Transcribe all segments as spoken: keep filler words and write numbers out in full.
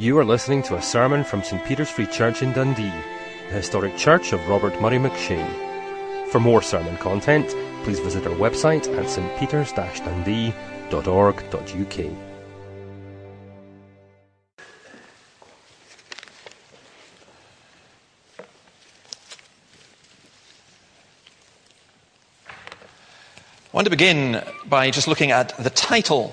You are listening to a sermon from Saint Peter's Free Church in Dundee, the historic church of Robert Murray McShane. For more sermon content, please visit our website at s t peters dash dundee dot org dot u k. I want to begin by just looking at the title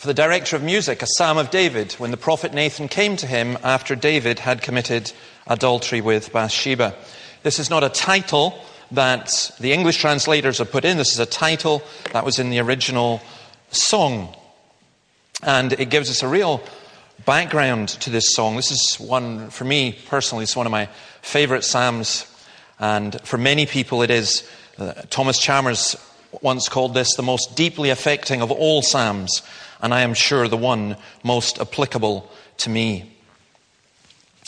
for the director of music, a psalm of David, when the prophet Nathan came to him after David had committed adultery with Bathsheba. This is not a title that the English translators have put in. This is a title that was in the original song. And it gives us a real background to this song. This is one, for me personally, it's one of my favourite psalms. And for many people it is. Uh, Thomas Chalmers once called this the most deeply affecting of all psalms. And I am sure the one most applicable to me.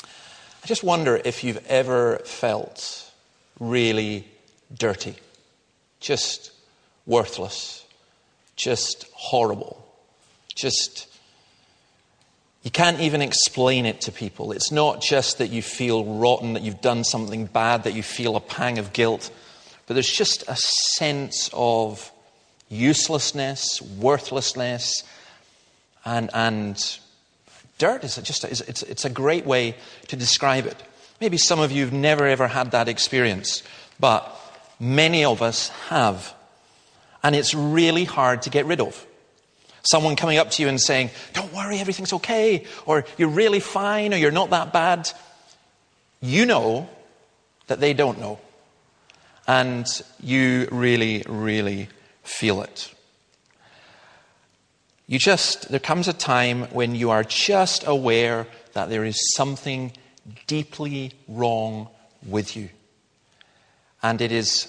I just wonder if you've ever felt really dirty, just worthless, just horrible, just, you can't even explain it to people. It's not just that you feel rotten, that you've done something bad, that you feel a pang of guilt, but there's just a sense of uselessness, worthlessness, And, and dirt is just, it's, it's, it's a great way to describe it. Maybe some of you have never ever had that experience, but many of us have. And it's really hard to get rid of. Someone coming up to you and saying, don't worry, everything's okay, or you're really fine, or you're not that bad. You know that they don't know. And you really, really feel it. You just, there comes a time when you are just aware that there is something deeply wrong with you. And it is,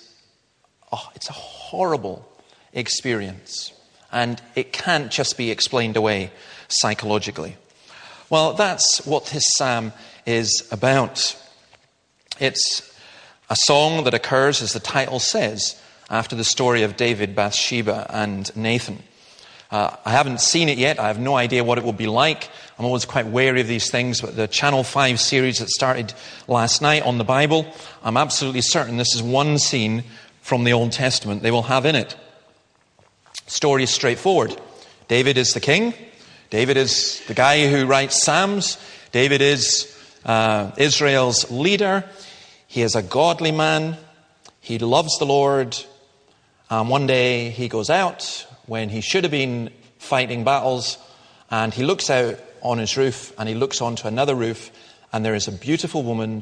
oh, it's a horrible experience. And it can't just be explained away psychologically. Well, that's what this psalm is about. It's a song that occurs, as the title says, after the story of David, Bathsheba, and Nathan. Uh, I haven't seen it yet. I have no idea what it will be like. I'm always quite wary of these things, but the Channel five series that started last night on the Bible, I'm absolutely certain this is one scene from the Old Testament they will have in it. Story is straightforward. David is the king. David is the guy who writes Psalms. David is uh, Israel's leader. He is a godly man. He loves the Lord. Um, one day he goes out when he should have been fighting battles, and he looks out on his roof and he looks onto another roof, and there is a beautiful woman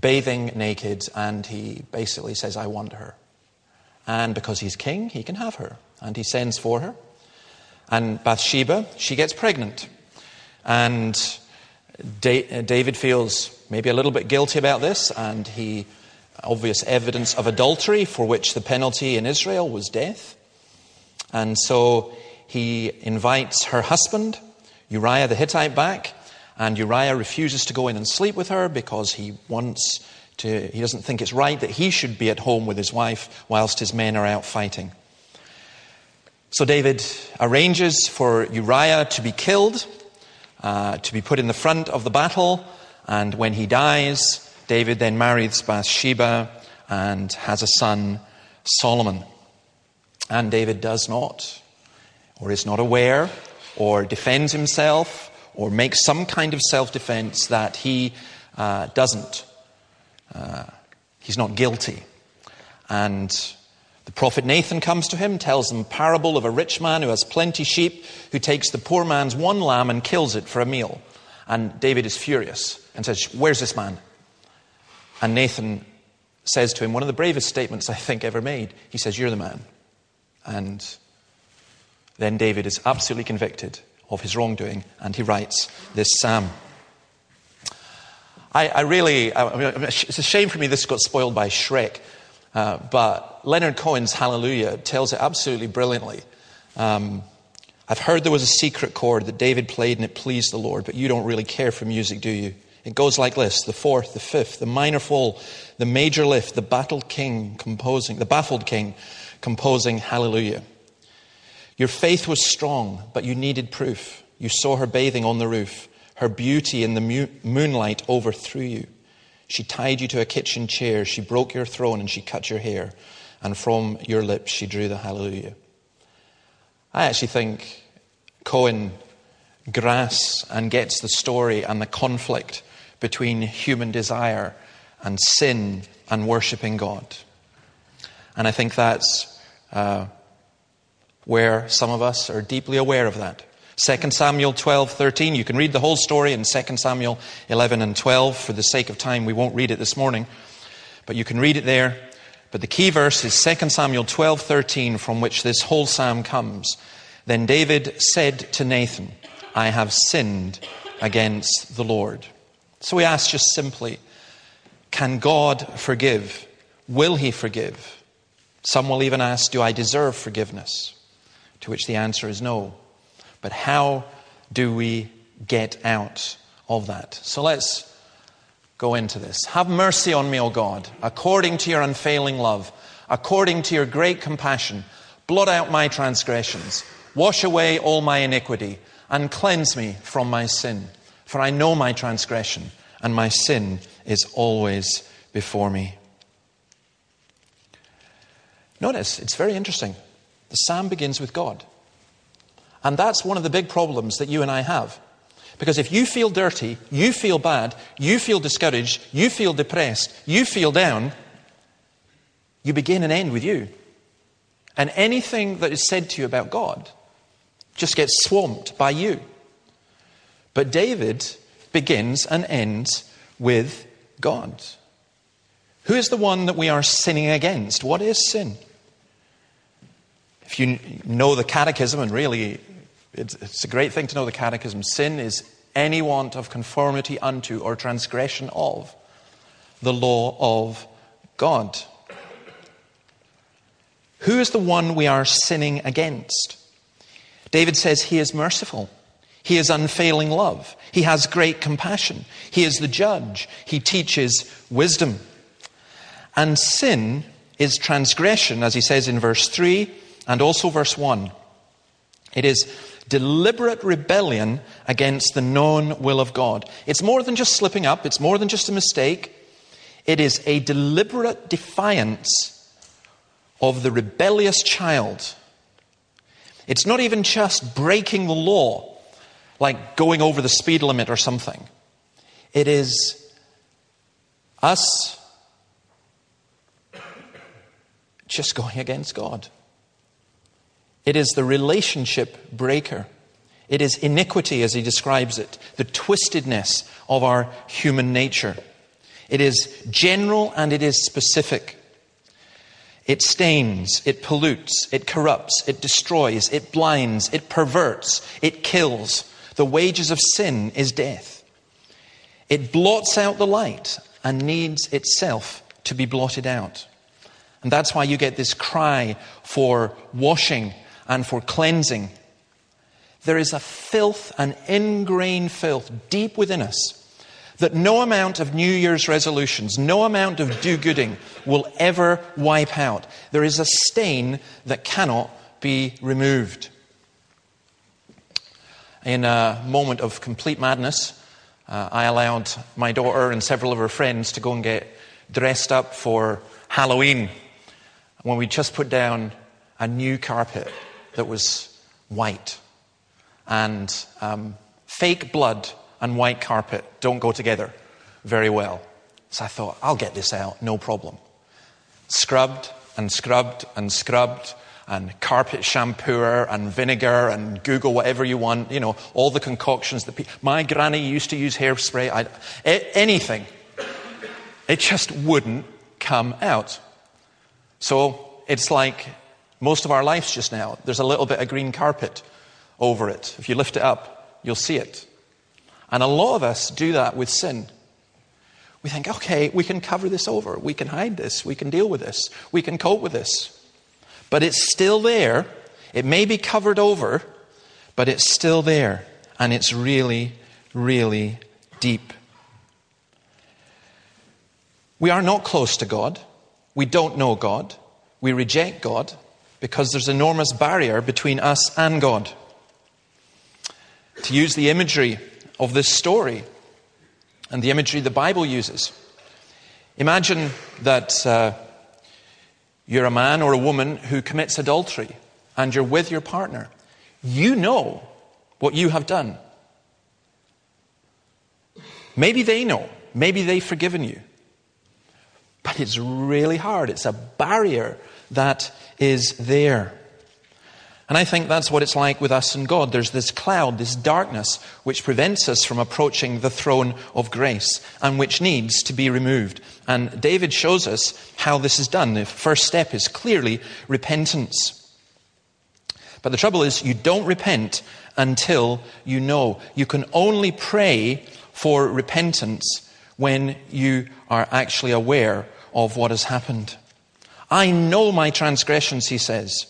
bathing naked, and he basically says, I want her. And because he's king, he can have her, and he sends for her. And Bathsheba, she gets pregnant, and David feels maybe a little bit guilty about this, and he, obvious evidence of adultery, for which the penalty in Israel was death. And so he invites her husband, Uriah the Hittite, back, and Uriah refuses to go in and sleep with her because he wants to, he doesn't think it's right that he should be at home with his wife whilst his men are out fighting. So David arranges for Uriah to be killed, uh, to be put in the front of the battle, and when he dies, David then marries Bathsheba and has a son, Solomon. And David does not, or is not aware, or defends himself, or makes some kind of self-defense that he uh, doesn't. Uh, he's not guilty. And the prophet Nathan comes to him, tells him a parable of a rich man who has plenty sheep, who takes the poor man's one lamb and kills it for a meal. And David is furious and says, where's this man? And Nathan says to him, one of the bravest statements I think ever made. He says, you're the man. And then David is absolutely convicted of his wrongdoing, and he writes this psalm. I, I really, I, it's a shame for me this got spoiled by Shrek, uh, but Leonard Cohen's Hallelujah tells it absolutely brilliantly. Um, I've heard there was a secret chord that David played and it pleased the Lord, but you don't really care for music, do you? It goes like this, the fourth, the fifth, the minor fall, the major lift, the battled king composing, the baffled king composing Hallelujah. Your faith was strong, but you needed proof. You saw her bathing on the roof. Her beauty in the moonlight overthrew you. She tied you to a kitchen chair. She broke your throne and she cut your hair. And from your lips she drew the hallelujah. I actually think Cohen grasps and gets the story and the conflict between human desire and sin and worshipping God. And I think that's uh, where some of us are deeply aware of that. Second Samuel twelve, thirteen. You can read the whole story in Second Samuel eleven and twelve. For the sake of time, we won't read it this morning. But you can read it there. But the key verse is Second Samuel twelve, thirteen, from which this whole psalm comes. Then David said to Nathan, I have sinned against the Lord. So we ask just simply, can God forgive? Will he forgive? Some will even ask, do I deserve forgiveness? To which the answer is no. But how do we get out of that? So let's go into this. Have mercy on me, O God, according to your unfailing love, according to your great compassion. Blot out my transgressions. Wash away all my iniquity and cleanse me from my sin. For I know my transgression, and my sin is always before me. Notice, it's very interesting. The psalm begins with God. And that's one of the big problems that you and I have. Because if you feel dirty, you feel bad, you feel discouraged, you feel depressed, you feel down, you begin and end with you. And anything that is said to you about God just gets swamped by you. But David begins and ends with God. Who is the one that we are sinning against? What is sin? If you know the catechism, and really it's, it's a great thing to know the catechism, sin is any want of conformity unto or transgression of the law of God. Who is the one we are sinning against? David says he is merciful. He is unfailing love. He has great compassion. He is the judge. He teaches wisdom. And sin is transgression, as he says in verse three and also verse one. It is deliberate rebellion against the known will of God. It's more than just slipping up. It's more than just a mistake. It is a deliberate defiance of the rebellious child. It's not even just breaking the law, like going over the speed limit or something. It is us just going against God. It is the relationship breaker. It is iniquity, as he describes it, the twistedness of our human nature. It is general and it is specific. It stains, it pollutes, it corrupts, it destroys, it blinds, it perverts, it kills. The wages of sin is death. It blots out the light and needs itself to be blotted out. And that's why you get this cry for washing and for cleansing. There is a filth, an ingrained filth deep within us that no amount of New Year's resolutions, no amount of do-gooding will ever wipe out. There is a stain that cannot be removed. In a moment of complete madness, uh, I allowed my daughter and several of her friends to go and get dressed up for Halloween when we just put down a new carpet that was white. And um, fake blood and white carpet don't go together very well. So I thought, I'll get this out, no problem. Scrubbed and scrubbed and scrubbed. And carpet shampooer and vinegar and Google whatever you want. You know, all the concoctions that people... My granny used to use hairspray. I'd, anything. It just wouldn't come out. So it's like most of our lives just now. There's a little bit of green carpet over it. If you lift it up, you'll see it. And a lot of us do that with sin. We think, okay, we can cover this over. We can hide this. We can deal with this. We can cope with this. But it's still there. It may be covered over, but it's still there. And it's really, really deep. We are not close to God. We don't know God. We reject God because there's an enormous barrier between us and God. To use the imagery of this story and the imagery the Bible uses. Imagine that uh, you're a man or a woman who commits adultery and you're with your partner. You know what you have done. Maybe they know. Maybe they've forgiven you. But it's really hard. It's a barrier that is there. And I think that's what it's like with us and God. There's this cloud, this darkness, which prevents us from approaching the throne of grace and which needs to be removed. And David shows us how this is done. The first step is clearly repentance. But the trouble is, you don't repent until you know. You can only pray for repentance when you are actually aware of what has happened. I know my transgressions, he says.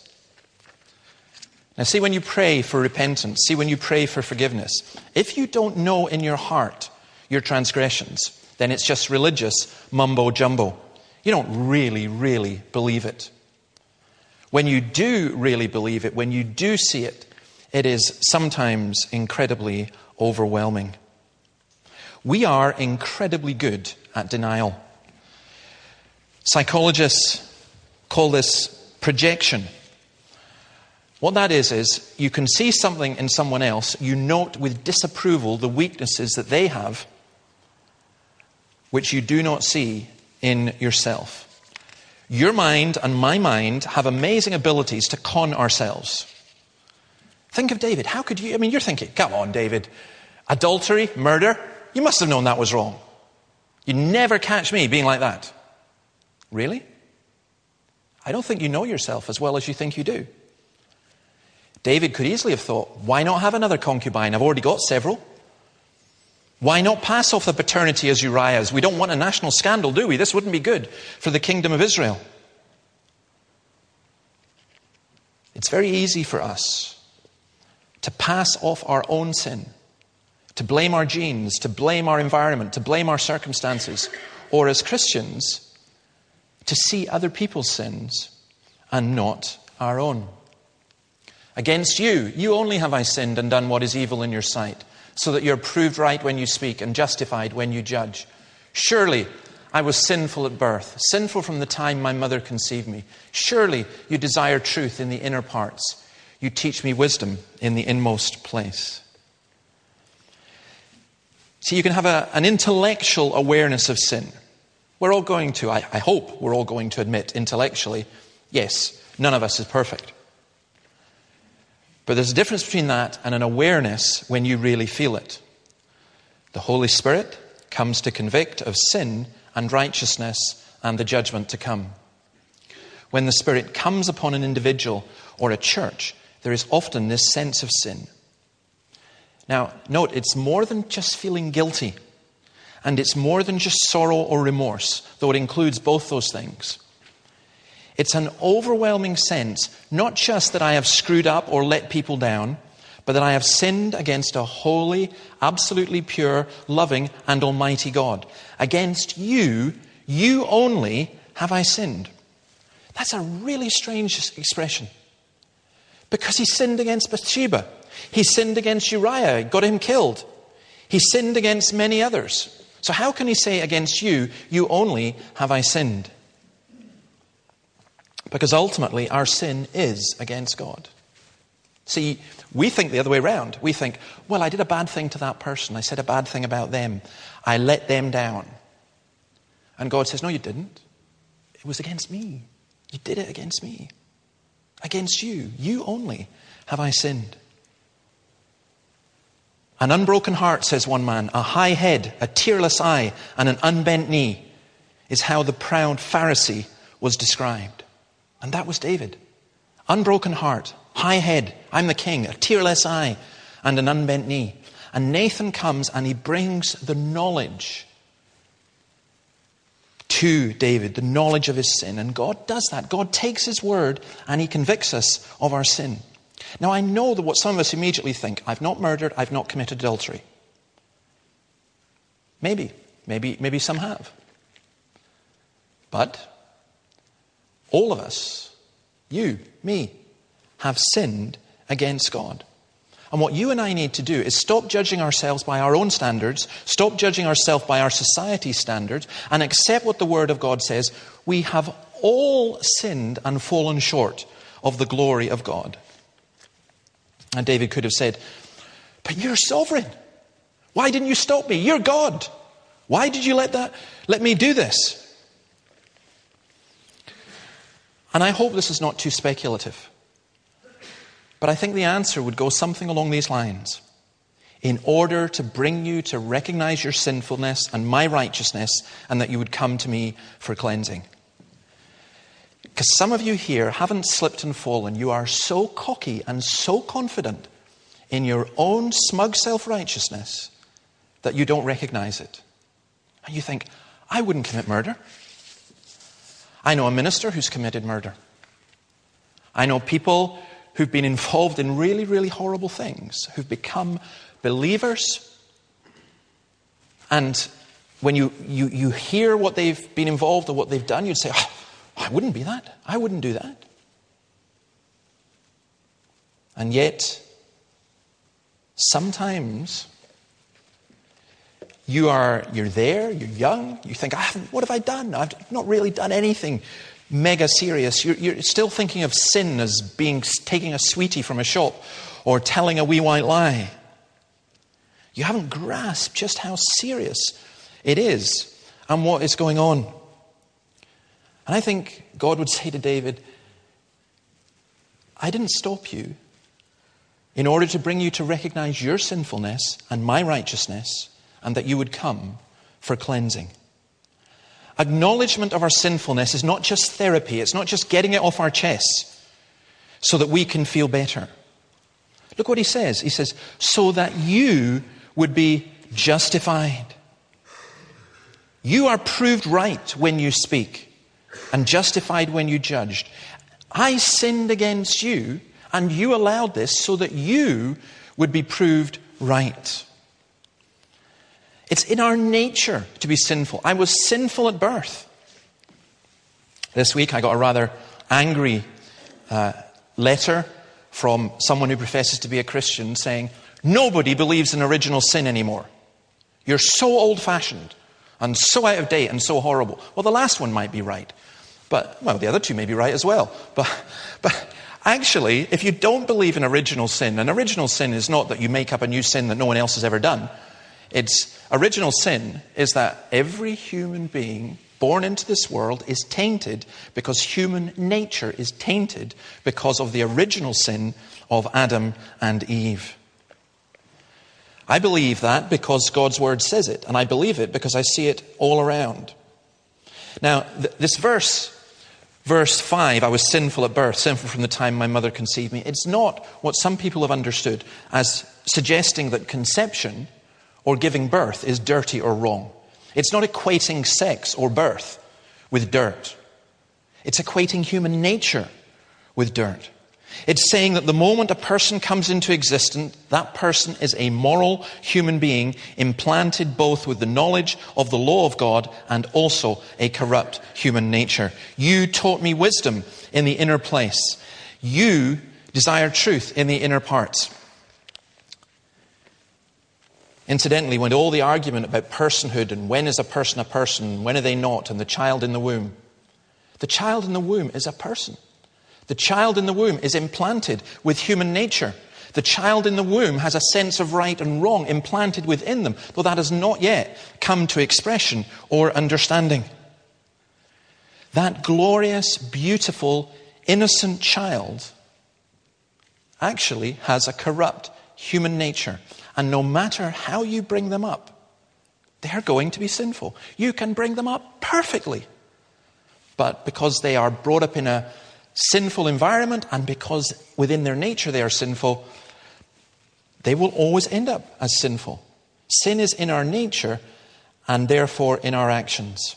Now see, when you pray for repentance, see, when you pray for forgiveness, if you don't know in your heart your transgressions, then it's just religious mumbo-jumbo. You don't really, really believe it. When you do really believe it, when you do see it, it is sometimes incredibly overwhelming. We are incredibly good at denial. Psychologists call this projection. What that is, is you can see something in someone else, you note with disapproval the weaknesses that they have, which you do not see in yourself. Your mind and my mind have amazing abilities to con ourselves. Think of David. How could you? I mean, you're thinking, come on, David. Adultery, murder. You must have known that was wrong. You never catch me being like that. Really? I don't think you know yourself as well as you think you do. David could easily have thought, why not have another concubine? I've already got several. Why not pass off the paternity as Uriah's? We don't want a national scandal, do we? This wouldn't be good for the kingdom of Israel. It's very easy for us to pass off our own sin, to blame our genes, to blame our environment, to blame our circumstances, or as Christians, to see other people's sins and not our own. Against you, you only have I sinned and done what is evil in your sight, so that you're proved right when you speak and justified when you judge. Surely I was sinful at birth, sinful from the time my mother conceived me. Surely you desire truth in the inner parts. You teach me wisdom in the inmost place. See, you can have a, an intellectual awareness of sin. We're all going to, I, I hope we're all going to admit intellectually, yes, none of us is perfect. But there's a difference between that and an awareness when you really feel it. The Holy Spirit comes to convict of sin and righteousness and the judgment to come. When the Spirit comes upon an individual or a church, there is often this sense of sin. Now, note, it's more than just feeling guilty. And it's more than just sorrow or remorse, though it includes both those things. It's an overwhelming sense, not just that I have screwed up or let people down, but that I have sinned against a holy, absolutely pure, loving, and almighty God. Against you, you only, have I sinned. That's a really strange expression. Because he sinned against Bathsheba. He sinned against Uriah, got him killed. He sinned against many others. So how can he say against you, you only have I sinned? Because ultimately our sin is against God. See, we think the other way around. We think, well, I did a bad thing to that person. I said a bad thing about them. I let them down. And God says, no, you didn't. It was against me. You did it against me. Against you. You only have I sinned. An unbroken heart, says one man, a high head, a tearless eye, and an unbent knee is how the proud Pharisee was described. And that was David. Unbroken heart, high head, I'm the king, a tearless eye, and an unbent knee. And Nathan comes and he brings the knowledge to David, the knowledge of his sin. And God does that. God takes his word and he convicts us of our sin. Now, I know that what some of us immediately think, I've not murdered, I've not committed adultery. Maybe, maybe, maybe some have. But all of us, you, me, have sinned against God. And what you and I need to do is stop judging ourselves by our own standards, stop judging ourselves by our society's standards, and accept what the Word of God says. We have all sinned and fallen short of the glory of God. And David could have said, but you're sovereign. Why didn't you stop me? You're God. Why did you let that, let me do this? And I hope this is not too speculative, but I think the answer would go something along these lines. In order to bring you to recognize your sinfulness and my righteousness, and that you would come to me for cleansing. Because some of you here haven't slipped and fallen. You are so cocky and so confident in your own smug self-righteousness that you don't recognize it. And you think, I wouldn't commit murder. I know a minister who's committed murder. I know people who've been involved in really, really horrible things, who've become believers. And when you, you, you hear what they've been involved or what they've done, you'd say, oh, I wouldn't be that. I wouldn't do that. And yet, sometimes you are, you're there, you're young, you think, I haven't, what have I done? I've not really done anything mega serious. You're, you're still thinking of sin as being taking a sweetie from a shop or telling a wee white lie. You haven't grasped just how serious it is and what is going on. And I think God would say to David, I didn't stop you in order to bring you to recognize your sinfulness and my righteousness, and that you would come for cleansing. Acknowledgement of our sinfulness is not just therapy. It's not just getting it off our chests so that we can feel better. Look what he says. He says, so that you would be justified. You are proved right when you speak and justified when you judged. I sinned against you, and you allowed this so that you would be proved right. It's in our nature to be sinful. I was sinful at birth. This week I got a rather angry uh, letter from someone who professes to be a Christian saying, nobody believes in original sin anymore. You're so old-fashioned and so out of date and so horrible. Well, the last one might be right. But, well, the other two may be right as well. But, but actually, if you don't believe in original sin, and original sin is not that you make up a new sin that no one else has ever done. It's original sin is that every human being born into this world is tainted because human nature is tainted because of the original sin of Adam and Eve. I believe that because God's word says it, and I believe it because I see it all around. Now, th- this verse, verse five, I was sinful at birth, sinful from the time my mother conceived me. It's not what some people have understood as suggesting that conception or giving birth is dirty or wrong. It's not equating sex or birth with dirt. It's equating human nature with dirt. It's saying that the moment a person comes into existence, that person is a moral human being implanted both with the knowledge of the law of God and also a corrupt human nature. You taught me wisdom in the inner place. You desire truth in the inner parts. Incidentally, when all the argument about personhood and when is a person a person, when are they not, and the child in the womb. The child in the womb is a person. The child in the womb is implanted with human nature. The child in the womb has a sense of right and wrong implanted within them, though that has not yet come to expression or understanding. That glorious, beautiful, innocent child actually has a corrupt human nature. And no matter how you bring them up, they're going to be sinful. You can bring them up perfectly. But because they are brought up in a sinful environment and because within their nature they are sinful, they will always end up as sinful. Sin is in our nature and therefore in our actions.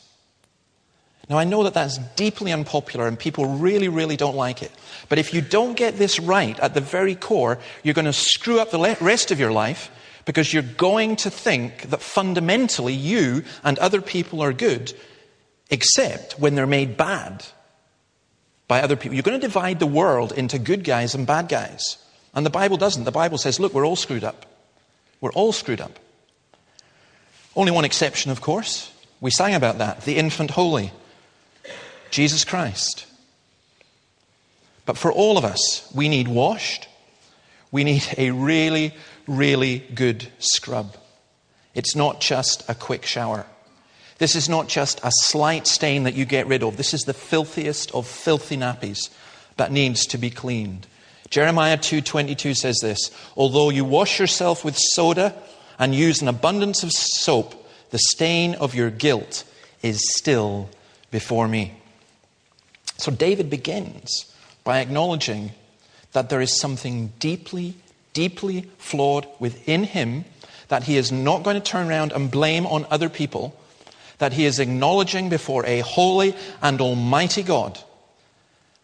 Now, I know that that's deeply unpopular and people really, really don't like it. But if you don't get this right at the very core, you're going to screw up the rest of your life because you're going to think that fundamentally you and other people are good, except when they're made bad by other people. You're going to divide the world into good guys and bad guys. And the Bible doesn't. The Bible says, look, we're all screwed up. We're all screwed up. Only one exception, of course. We sang about that. The infant holy, Jesus Christ. But for all of us, we need washed. We need a really, really good scrub. It's not just a quick shower. This is not just a slight stain that you get rid of. This is the filthiest of filthy nappies that needs to be cleaned. Jeremiah two twenty-two says this, although you wash yourself with soda and use an abundance of soap, the stain of your guilt is still before me. So David begins by acknowledging that there is something deeply, deeply flawed within him, that he is not going to turn around and blame on other people, that he is acknowledging before a holy and almighty God.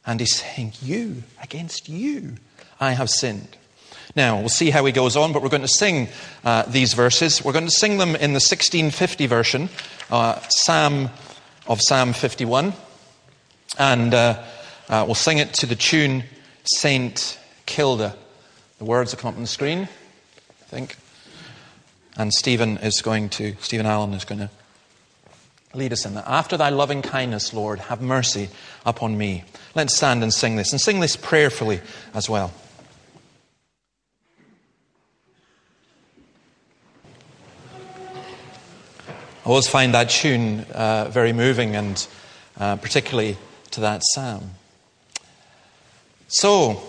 And he's saying, you, against you, I have sinned. Now, we'll see how he goes on, but we're going to sing uh, these verses. We're going to sing them in the sixteen fifty version, uh, Psalm of Psalm fifty-one. And uh, uh, we'll sing it to the tune Saint Kilda. The words will come up on the screen, I think. And Stephen is going to, Stephen Allen is going to lead us in that. After thy loving kindness, Lord, have mercy upon me. Let's stand and sing this, and sing this prayerfully as well. I always find that tune uh, very moving, and uh, particularly to that psalm. So,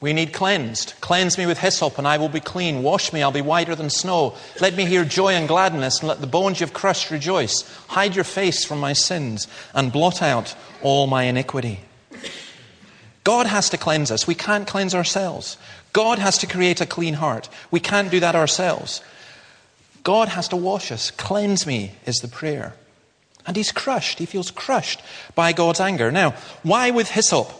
we need cleansed. Cleanse me with hyssop, and I will be clean. Wash me, I'll be whiter than snow. Let me hear joy and gladness, and let the bones you've crushed rejoice. Hide your face from my sins, and blot out all my iniquity. God has to cleanse us. We can't cleanse ourselves. God has to create a clean heart. We can't do that ourselves. God has to wash us. Cleanse me is the prayer. And he's crushed. He feels crushed by God's anger. Now, why with hyssop?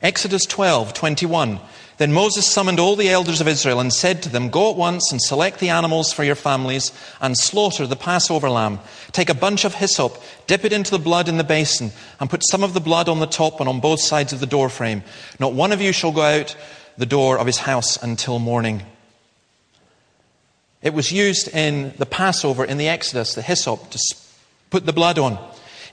Exodus twelve twenty-one. Then Moses summoned all the elders of Israel and said to them, go at once and select the animals for your families and slaughter the Passover lamb. Take a bunch of hyssop, dip it into the blood in the basin, and put some of the blood on the top and on both sides of the doorframe. Not one of you shall go out the door of his house until morning. It was used in the Passover in the Exodus, the hyssop, to put the blood on.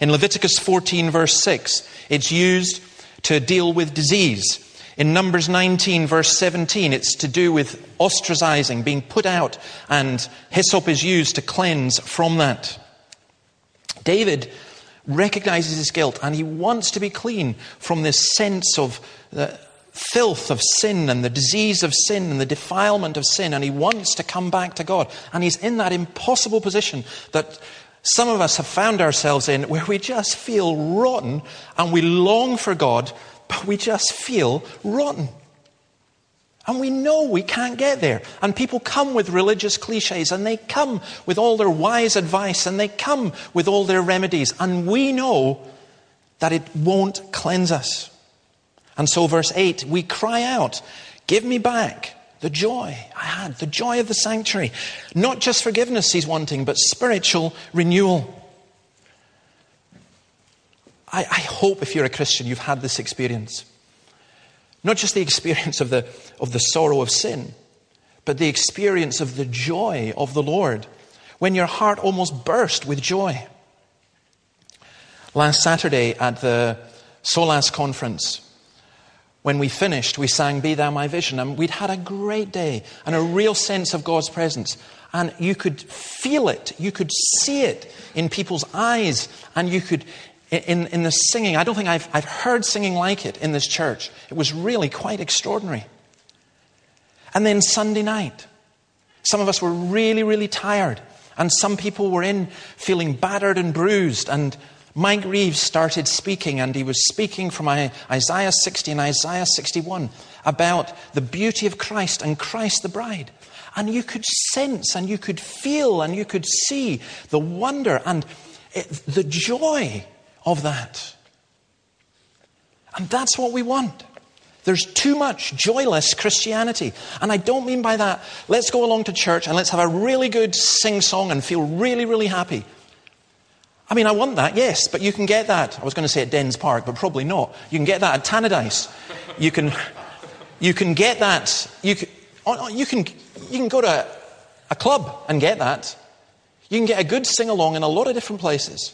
In Leviticus fourteen verse six, it's used to deal with disease. In Numbers nineteen verse seventeen, it's to do with ostracizing, being put out, and hyssop is used to cleanse from that. David recognizes his guilt, and he wants to be clean from this sense of the filth of sin and the disease of sin and the defilement of sin, and he wants to come back to God. And he's in that impossible position that some of us have found ourselves in, where we just feel rotten and we long for God, but we just feel rotten. And we know we can't get there. And people come with religious cliches, and they come with all their wise advice, and they come with all their remedies. And we know that it won't cleanse us. And so verse eight, we cry out, give me back the joy I had, the joy of the sanctuary. Not just forgiveness he's wanting, but spiritual renewal. I, I hope if you're a Christian, you've had this experience. Not just the experience of the, of the sorrow of sin, but the experience of the joy of the Lord, when your heart almost burst with joy. Last Saturday at the Solas conference, when we finished, we sang Be Thou My Vision, and we'd had a great day and a real sense of God's presence. And you could feel it, you could see it in people's eyes, and you could, in, in the singing, I don't think I've, I've heard singing like it in this church. It was really quite extraordinary. And then Sunday night, some of us were really, really tired, and some people were in feeling battered and bruised, and Mike Reeves started speaking, and he was speaking from Isaiah sixty and Isaiah sixty-one about the beauty of Christ and Christ the bride. And you could sense, and you could feel, and you could see the wonder and it, the joy of that. And that's what we want. There's too much joyless Christianity. And I don't mean by that, let's go along to church and let's have a really good sing-song and feel really, really happy. I mean, I want that, yes, but you can get that. I was going to say at Dens Park, but probably not. You can get that at Tannadice. You can, You can get that. You can, you can, you can go to a club and get that. You can get a good sing-along in a lot of different places.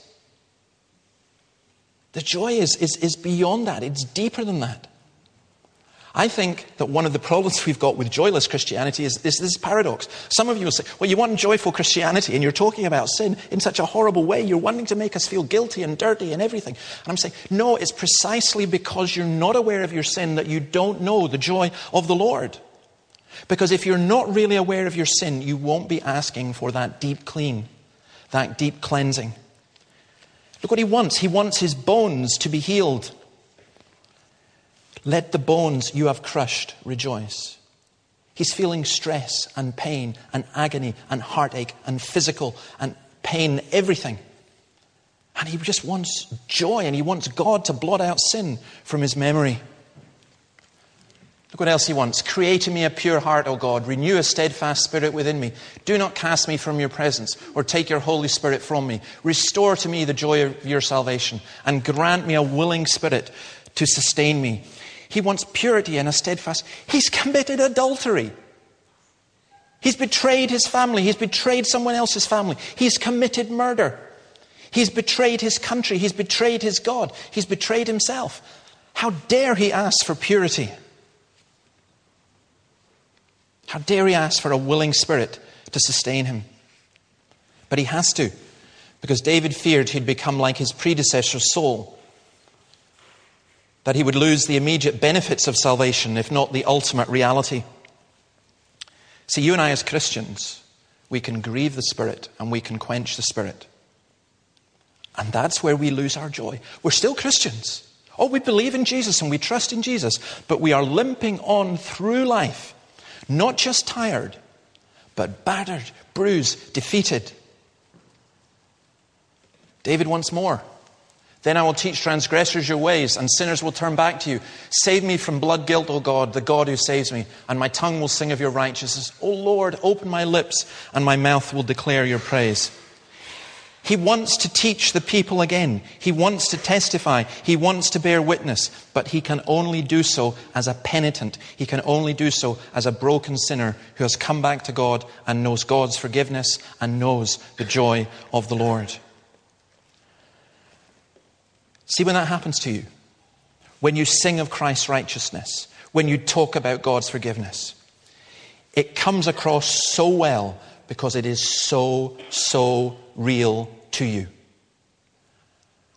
The joy is, is, is beyond that. It's deeper than that. I think that one of the problems we've got with joyless Christianity is this, this paradox. Some of you will say, well, you want joyful Christianity and you're talking about sin in such a horrible way. You're wanting to make us feel guilty and dirty and everything. And I'm saying, no, it's precisely because you're not aware of your sin that you don't know the joy of the Lord. Because if you're not really aware of your sin, you won't be asking for that deep clean, that deep cleansing. Look what he wants. He wants his bones to be healed. Let the bones you have crushed rejoice. He's feeling stress and pain and agony and heartache and physical and pain, everything. And he just wants joy, and he wants God to blot out sin from his memory. Look what else he wants. Create in me a pure heart, O God. Renew a steadfast spirit within me. Do not cast me from your presence or take your Holy Spirit from me. Restore to me the joy of your salvation and grant me a willing spirit to sustain me. He wants purity and a steadfast. He's committed adultery. He's betrayed his family. He's betrayed someone else's family. He's committed murder. He's betrayed his country. He's betrayed his God. He's betrayed himself. How dare he ask for purity? How dare he ask for a willing spirit to sustain him? But he has to, because David feared he'd become like his predecessor Saul, that he would lose the immediate benefits of salvation, if not the ultimate reality. See, you and I as Christians, we can grieve the Spirit and we can quench the Spirit. And that's where we lose our joy. We're still Christians. Oh, we believe in Jesus and we trust in Jesus, but we are limping on through life. Not just tired, but battered, bruised, defeated. David wants more. Then I will teach transgressors your ways, and sinners will turn back to you. Save me from blood guilt, O God, the God who saves me, and my tongue will sing of your righteousness. O Lord, open my lips, and my mouth will declare your praise. He wants to teach the people again. He wants to testify. He wants to bear witness. But he can only do so as a penitent. He can only do so as a broken sinner who has come back to God and knows God's forgiveness and knows the joy of the Lord. See, when that happens to you, when you sing of Christ's righteousness, when you talk about God's forgiveness, it comes across so well because it is so, so real to you.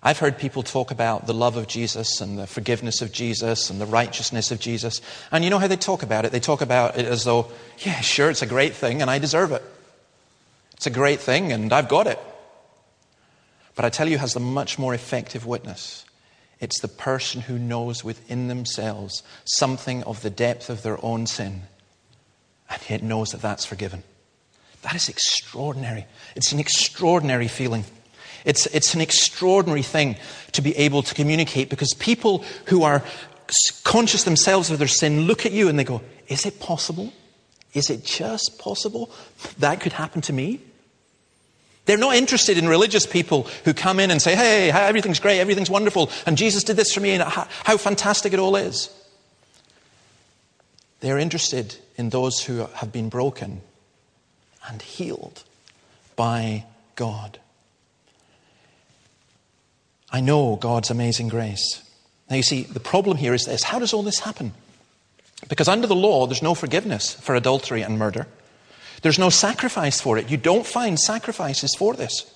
I've heard people talk about the love of Jesus and the forgiveness of Jesus and the righteousness of Jesus. And you know how they talk about it? They talk about it as though, yeah, sure, it's a great thing and I deserve it. It's a great thing and I've got it. But I tell you, it has a much more effective witness. It's the person who knows within themselves something of the depth of their own sin, and yet knows that that's forgiven. That is extraordinary. It's an extraordinary feeling. It's, it's an extraordinary thing to be able to communicate, because people who are conscious themselves of their sin look at you and they go, is it possible? Is it just possible that could happen to me? They're not interested in religious people who come in and say, hey, everything's great, everything's wonderful, and Jesus did this for me, and how fantastic it all is. They're interested in those who have been broken and healed by God. I know God's amazing grace. Now you see, the problem here is this. How does all this happen? Because under the law, there's no forgiveness for adultery and murder. There's no sacrifice for it. You don't find sacrifices for this.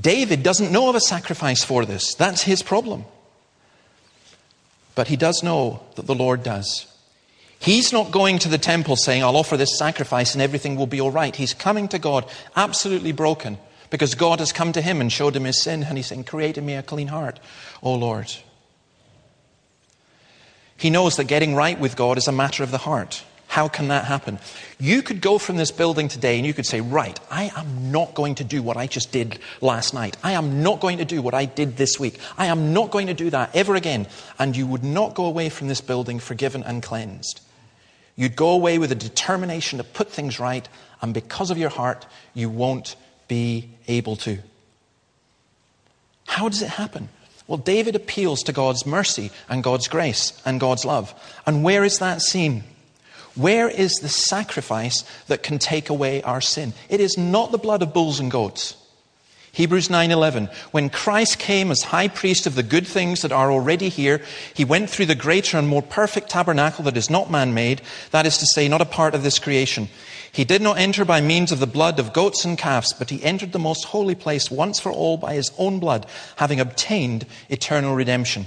David doesn't know of a sacrifice for this. That's his problem. But he does know that the Lord does. He's not going to the temple saying, I'll offer this sacrifice and everything will be all right. He's coming to God absolutely broken, because God has come to him and showed him his sin, and he's saying, create in me a clean heart, O Lord. He knows that getting right with God is a matter of the heart. How can that happen? You could go from this building today and you could say, right, I am not going to do what I just did last night. I am not going to do what I did this week. I am not going to do that ever again. And you would not go away from this building forgiven and cleansed. You'd go away with a determination to put things right, and because of your heart, you won't be able to. How does it happen? Well, David appeals to God's mercy and God's grace and God's love. And where is that seen? Where is the sacrifice that can take away our sin? It is not the blood of bulls and goats. Hebrews nine eleven, when Christ came as high priest of the good things that are already here, he went through the greater and more perfect tabernacle that is not man-made, that is to say, not a part of this creation. He did not enter by means of the blood of goats and calves, but he entered the most holy place once for all by his own blood, having obtained eternal redemption.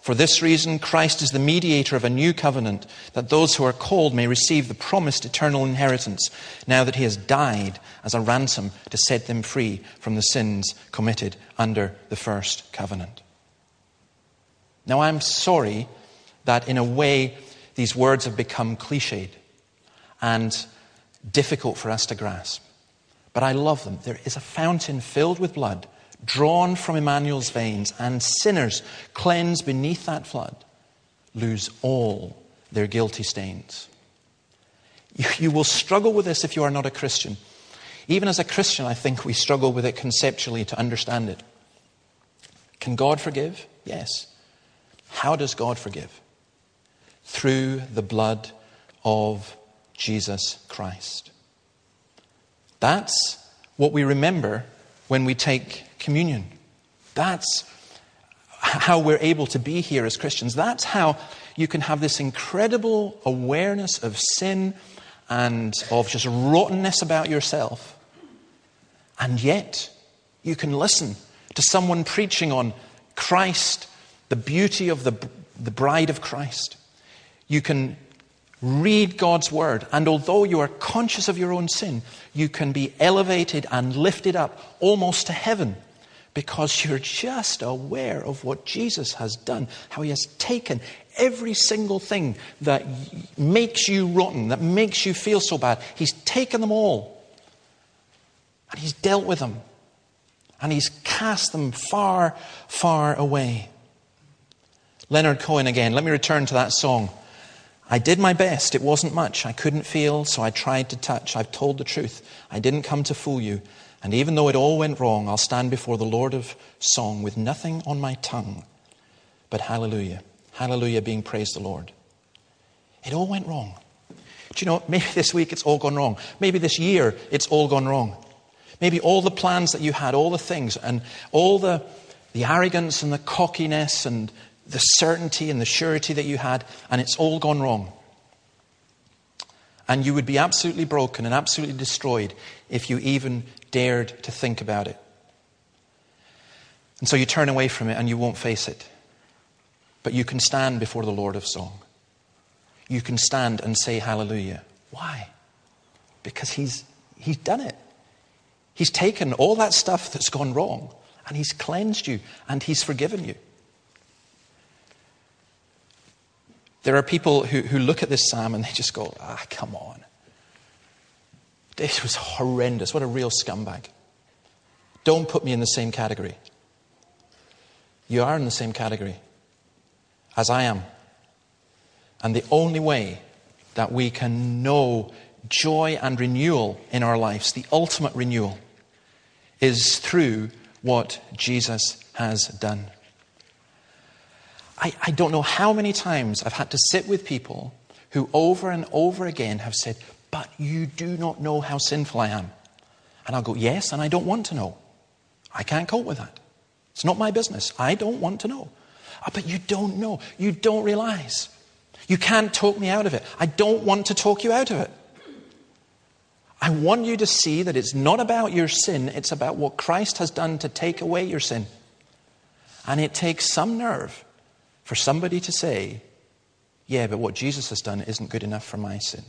For this reason, Christ is the mediator of a new covenant, that those who are called may receive the promised eternal inheritance, now that he has died as a ransom to set them free from the sins committed under the first covenant. Now, I'm sorry that in a way these words have become cliched and difficult for us to grasp. But I love them. There is a fountain filled with blood, drawn from Emmanuel's veins, and sinners cleansed beneath that flood lose all their guilty stains. You, you will struggle with this if you are not a Christian. Even as a Christian, I think we struggle with it conceptually to understand it. Can God forgive? Yes. How does God forgive? Through the blood of Jesus Christ. That's what we remember when we take communion. That's how we're able to be here as Christians. That's how you can have this incredible awareness of sin and of just rottenness about yourself. And yet, you can listen to someone preaching on Christ, the beauty of the, the bride of Christ. You can read God's word, and although you are conscious of your own sin, you can be elevated and lifted up almost to heaven, because you're just aware of what Jesus has done, how he has taken every single thing that makes you rotten, that makes you feel so bad. He's taken them all, and he's dealt with them, and he's cast them far, far away. Leonard Cohen again. Let me return to that song. I did my best, it wasn't much. I couldn't feel, so I tried to touch. I've told the truth. I didn't come to fool you. And even though it all went wrong, I'll stand before the Lord of song with nothing on my tongue but hallelujah. Hallelujah being praise the Lord. It all went wrong. Do you know, maybe this week it's all gone wrong. Maybe this year it's all gone wrong. Maybe all the plans that you had, all the things, and all the, the arrogance and the cockiness and the certainty and the surety that you had, and it's all gone wrong. And you would be absolutely broken and absolutely destroyed if you even dared to think about it. And so you turn away from it and you won't face it. But you can stand before the Lord of song. You can stand and say hallelujah. Why? Because he's he's done it. He's taken all that stuff that's gone wrong, and he's cleansed you, and he's forgiven you. There are people who, who look at this psalm and they just go, ah, come on. This was horrendous. What a real scumbag. Don't put me in the same category. You are in the same category as I am. And the only way that we can know joy and renewal in our lives, the ultimate renewal, is through what Jesus has done. I, I don't know how many times I've had to sit with people who over and over again have said, but you do not know how sinful I am. And I'll go, yes, and I don't want to know. I can't cope with that. It's not my business. I don't want to know. Oh, but you don't know. You don't realize. You can't talk me out of it. I don't want to talk you out of it. I want you to see that it's not about your sin. It's about what Christ has done to take away your sin. And it takes some nerve for somebody to say, yeah, but what Jesus has done isn't good enough for my sin.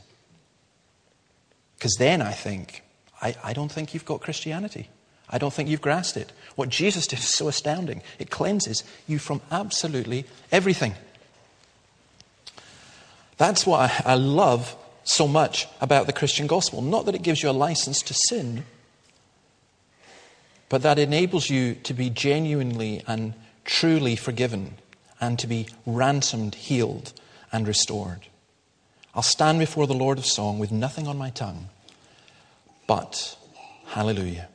Because then I think, I, I don't think you've got Christianity. I don't think you've grasped it. What Jesus did is so astounding. It cleanses you from absolutely everything. That's what I, I love so much about the Christian gospel. Not that it gives you a license to sin, but that enables you to be genuinely and truly forgiven and to be ransomed, healed, and restored. I'll stand before the Lord of song with nothing on my tongue, but hallelujah.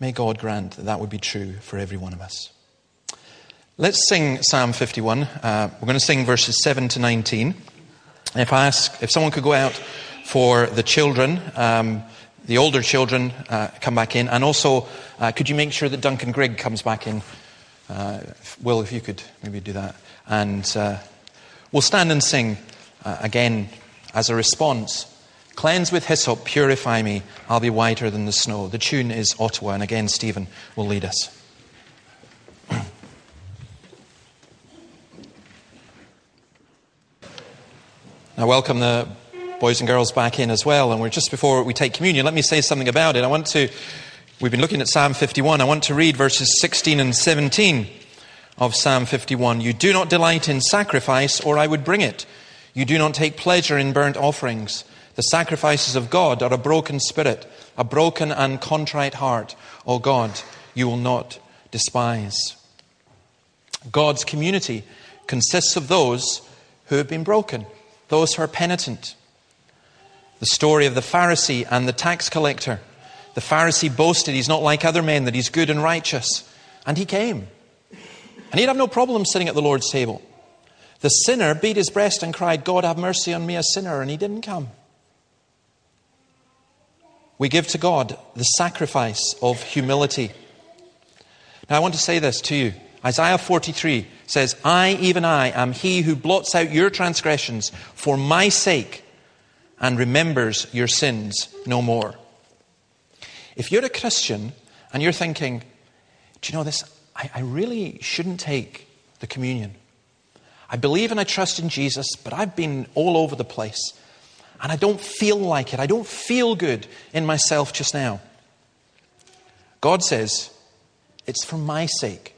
May God grant that that would be true for every one of us. Let's sing Psalm fifty-one. Uh, we're going to sing verses seven to nineteen. If I ask, if someone could go out for the children, um, the older children, uh, come back in. And also, uh, could you make sure that Duncan Grigg comes back in? Uh, Will, if you could maybe do that. And uh, we'll stand and sing uh, again as a response. Cleanse with hyssop, purify me, I'll be whiter than the snow. The tune is Ottawa, and again, Stephen will lead us. I welcome the boys and girls back in as well, and we're just before we take communion. Let me say something about it. I want to, we've been looking at Psalm fifty-one. I want to read verses sixteen and seventeen of Psalm fifty-one. You do not delight in sacrifice, or I would bring it. You do not take pleasure in burnt offerings. The sacrifices of God are a broken spirit, a broken and contrite heart. O God, you will not despise. God's community consists of those who have been broken, those who are penitent. The story of the Pharisee and the tax collector. The Pharisee boasted he's not like other men, that he's good and righteous. And he came. And he'd have no problem sitting at the Lord's table. The sinner beat his breast and cried, God, have mercy on me, a sinner. And he didn't come. We give to God the sacrifice of humility. Now I want to say this to you. Isaiah forty-three says, I, even I, am he who blots out your transgressions for my sake and remembers your sins no more. If you're a Christian and you're thinking, do you know this? I, I really shouldn't take the communion. I believe and I trust in Jesus, but I've been all over the place and I don't feel like it. I don't feel good in myself just now. God says, it's for my sake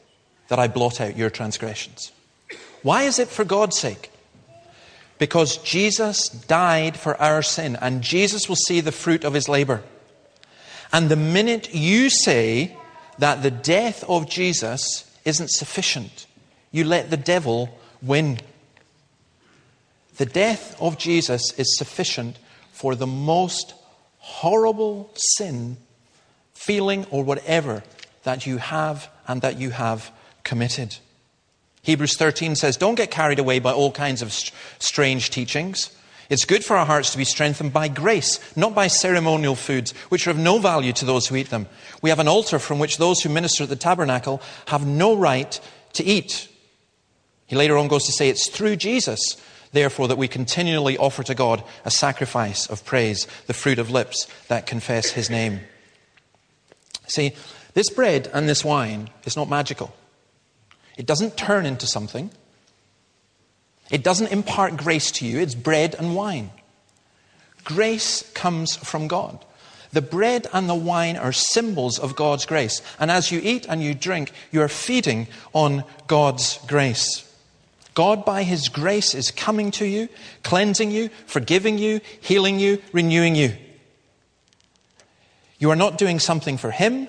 that I blot out your transgressions. Why is it for God's sake? Because Jesus died for our sin, and Jesus will see the fruit of his labor. And the minute you say that the death of Jesus isn't sufficient, you let the devil win. The death of Jesus is sufficient for the most horrible sin, feeling, or whatever that you have and that you have committed. Hebrews thirteen says, don't get carried away by all kinds of st- strange teachings. It's good for our hearts to be strengthened by grace, not by ceremonial foods, which are of no value to those who eat them. We have an altar from which those who minister at the tabernacle have no right to eat. He later on goes to say, it's through Jesus, therefore, that we continually offer to God a sacrifice of praise, the fruit of lips that confess his name. See, this bread and this wine is not magical. It doesn't turn into something. It doesn't impart grace to you. It's bread and wine. Grace comes from God. The bread and the wine are symbols of God's grace. And as you eat and you drink, you are feeding on God's grace. God, by his grace, is coming to you, cleansing you, forgiving you, healing you, renewing you. You are not doing something for him.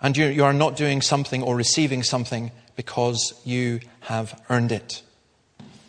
And you, you are not doing something or receiving something because you have earned it.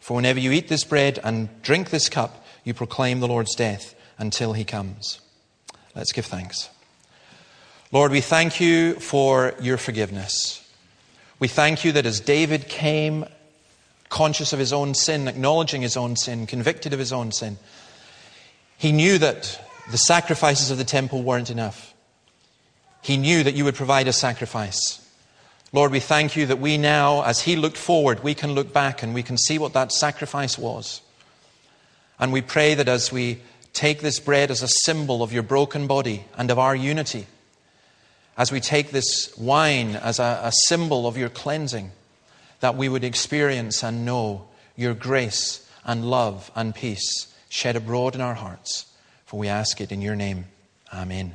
For whenever you eat this bread and drink this cup, you proclaim the Lord's death until he comes. Let's give thanks. Lord, we thank you for your forgiveness. We thank you that as David came, conscious of his own sin, acknowledging his own sin, convicted of his own sin, he knew that the sacrifices of the temple weren't enough. He knew that you would provide a sacrifice. Lord, we thank you that we now, as he looked forward, we can look back and we can see what that sacrifice was. And we pray that as we take this bread as a symbol of your broken body and of our unity, as we take this wine as a, a symbol of your cleansing, that we would experience and know your grace and love and peace shed abroad in our hearts. For we ask it in your name. Amen.